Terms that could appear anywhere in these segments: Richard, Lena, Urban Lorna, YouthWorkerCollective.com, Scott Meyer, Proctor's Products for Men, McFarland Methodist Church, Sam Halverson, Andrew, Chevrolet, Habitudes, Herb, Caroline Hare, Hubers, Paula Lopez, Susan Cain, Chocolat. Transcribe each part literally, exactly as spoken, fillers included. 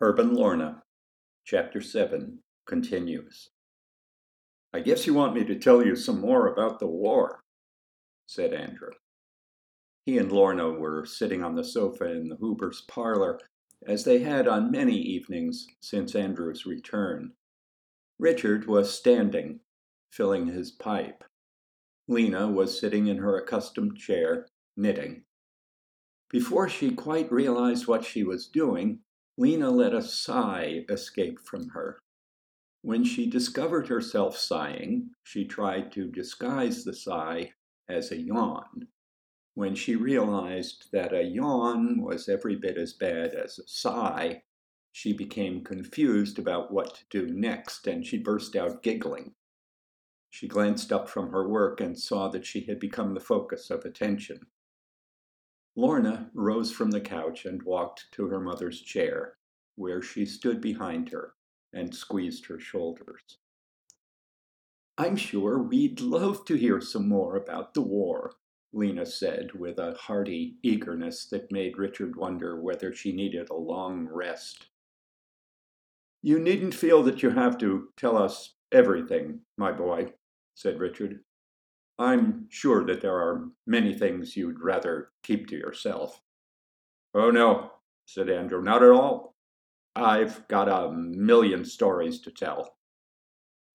Urban Lorna, Chapter seven, continues. "I guess you want me to tell you some more about the war," said Andrew. He and Lorna were sitting on the sofa in the Hubers' parlor, as they had on many evenings since Andrew's return. Richard was standing, filling his pipe. Lena was sitting in her accustomed chair, knitting. Before she quite realized what she was doing, Lena let a sigh escape from her. When she discovered herself sighing, she tried to disguise the sigh as a yawn. When she realized that a yawn was every bit as bad as a sigh, she became confused about what to do next, and she burst out giggling. She glanced up from her work and saw that she had become the focus of attention. Lorna rose from the couch and walked to her mother's chair, where she stood behind her and squeezed her shoulders. "I'm sure we'd love to hear some more about the war," Lena said with a hearty eagerness that made Richard wonder whether she needed a long rest. "You needn't feel that you have to tell us everything, my boy," said Richard. "I'm sure that there are many things you'd rather keep to yourself." "Oh, no," said Andrew, "not at all. I've got a million stories to tell."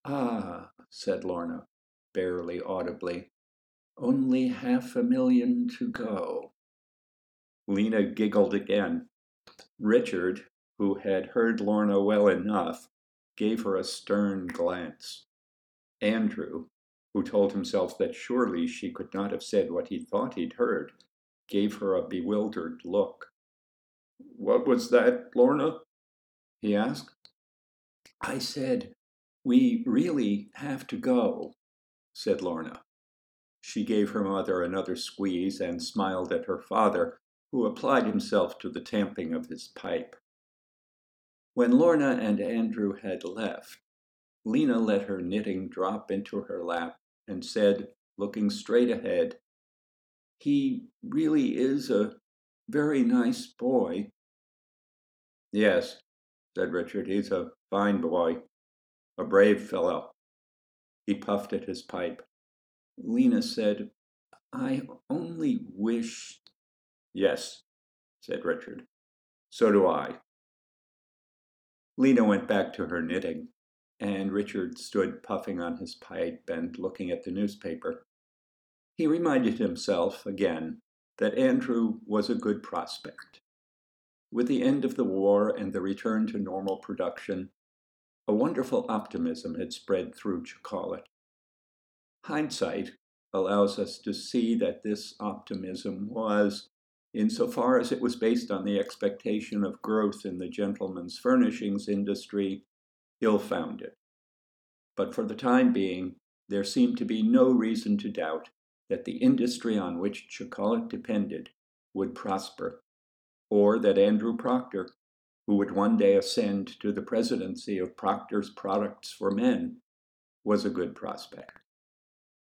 "Ah," said Lorna, barely audibly, "only half a million to go." Lena giggled again. Richard, who had heard Lorna well enough, gave her a stern glance. Andrew, who told himself that surely she could not have said what he thought he'd heard, gave her a bewildered look. "What was that, Lorna?" he asked. "I said, we really have to go," said Lorna. She gave her mother another squeeze and smiled at her father, who applied himself to the tamping of his pipe. When Lorna and Andrew had left, Lena let her knitting drop into her lap and said, looking straight ahead, "He really is a very nice boy." "Yes," said Richard, "he's a fine boy, a brave fellow." He puffed at his pipe. Lena said, "I only wish—" "Yes," said Richard, "so do I." Lena went back to her knitting, and Richard stood puffing on his pipe and looking at the newspaper. He reminded himself again that Andrew was a good prospect. With the end of the war and the return to normal production, a wonderful optimism had spread through Chocolat. Hindsight allows us to see that this optimism was, insofar as it was based on the expectation of growth in the gentleman's furnishings industry, ill-founded. But for the time being, there seemed to be no reason to doubt that the industry on which Chocolat depended would prosper, or that Andrew Proctor, who would one day ascend to the presidency of Proctor's Products for Men, was a good prospect.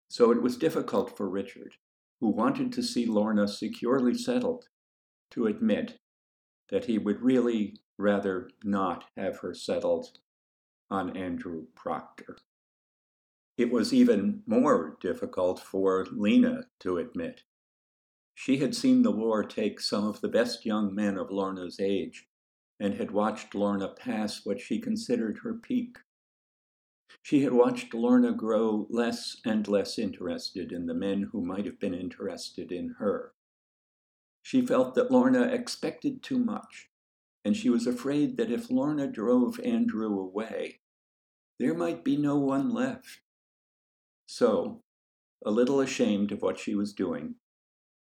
So it was difficult for Richard, who wanted to see Lorna securely settled, to admit that he would really rather not have her settled on Andrew Proctor. It was even more difficult for Lena to admit. She had seen the war take some of the best young men of Lorna's age, and had watched Lorna pass what she considered her peak. She had watched Lorna grow less and less interested in the men who might have been interested in her. She felt that Lorna expected too much, and she was afraid that if Lorna drove Andrew away, there might be no one left. So, a little ashamed of what she was doing,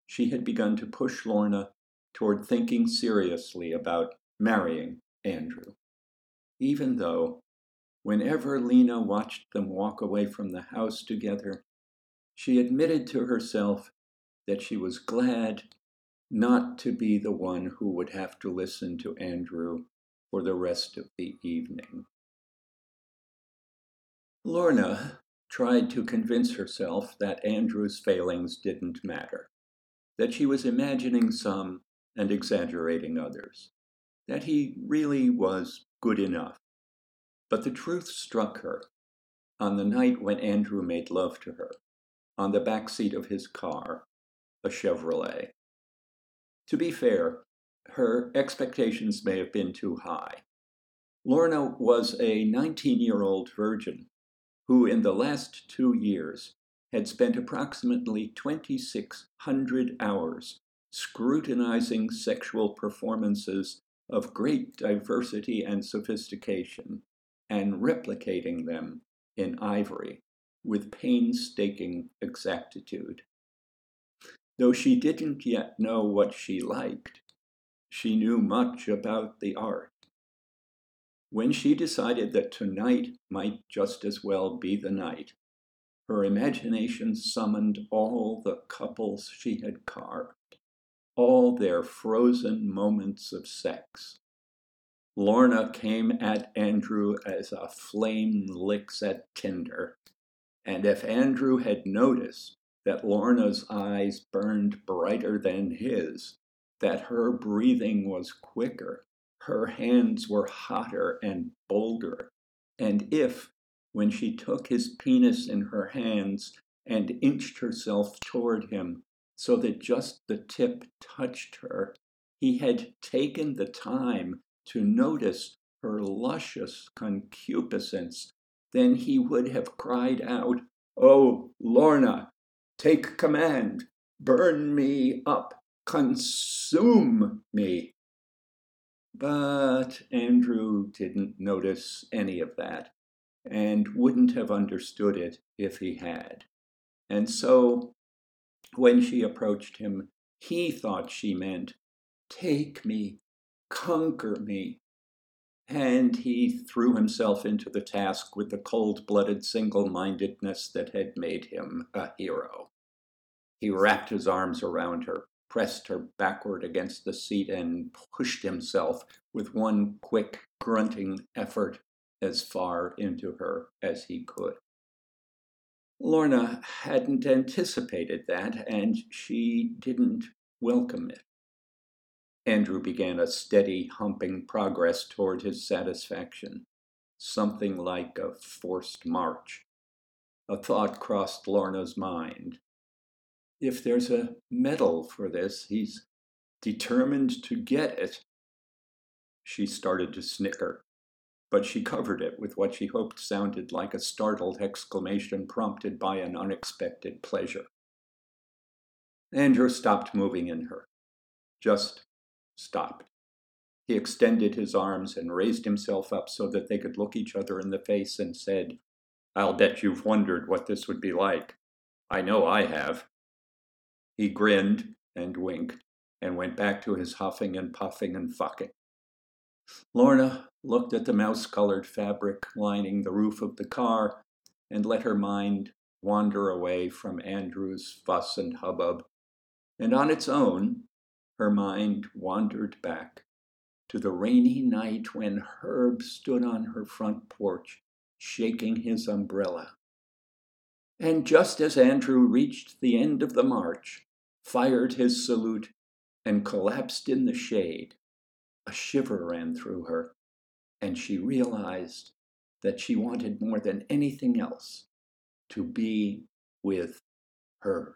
she had begun to push Lorna toward thinking seriously about marrying Andrew, even though whenever Lena watched them walk away from the house together, she admitted to herself that she was glad not to be the one who would have to listen to Andrew for the rest of the evening. Lorna tried to convince herself that Andrew's failings didn't matter, that she was imagining some and exaggerating others, that he really was good enough. But the truth struck her on the night when Andrew made love to her, on the back seat of his car, a Chevrolet. To be fair, her expectations may have been too high. Lorna was a nineteen-year-old virgin who, in the last two years, had spent approximately twenty-six hundred hours scrutinizing sexual performances of great diversity and sophistication and replicating them in ivory with painstaking exactitude. Though she didn't yet know what she liked, she knew much about the art. When she decided that tonight might just as well be the night, her imagination summoned all the couples she had carved, all their frozen moments of sex. Lorna came at Andrew as a flame licks at tinder, and if Andrew had noticed that Lorna's eyes burned brighter than his, that her breathing was quicker, her hands were hotter and bolder, and if, when she took his penis in her hands and inched herself toward him so that just the tip touched her, he had taken the time to notice her luscious concupiscence, then he would have cried out, "Oh, Lorna, take command, burn me up, consume me." But Andrew didn't notice any of that, and wouldn't have understood it if he had. And so, when she approached him, he thought she meant, "Take me, conquer me." And he threw himself into the task with the cold-blooded single-mindedness that had made him a hero. He wrapped his arms around her, pressed her backward against the seat, and pushed himself with one quick, grunting effort as far into her as he could. Lorna hadn't anticipated that, and she didn't welcome it. Andrew began a steady, humping progress toward his satisfaction, something like a forced march. A thought crossed Lorna's mind. If there's a medal for this, he's determined to get it. She started to snicker, but she covered it with what she hoped sounded like a startled exclamation prompted by an unexpected pleasure. Andrew stopped moving in her. Just stopped. He extended his arms and raised himself up so that they could look each other in the face and said, "I'll bet you've wondered what this would be like. I know I have." He grinned and winked and went back to his huffing and puffing and fucking. Lorna looked at the mouse-colored fabric lining the roof of the car and let her mind wander away from Andrew's fuss and hubbub, and on its own, her mind wandered back to the rainy night when Herb stood on her front porch, shaking his umbrella. And just as Andrew reached the end of the march, fired his salute, and collapsed in the shade, a shiver ran through her, and she realized that she wanted more than anything else to be with her.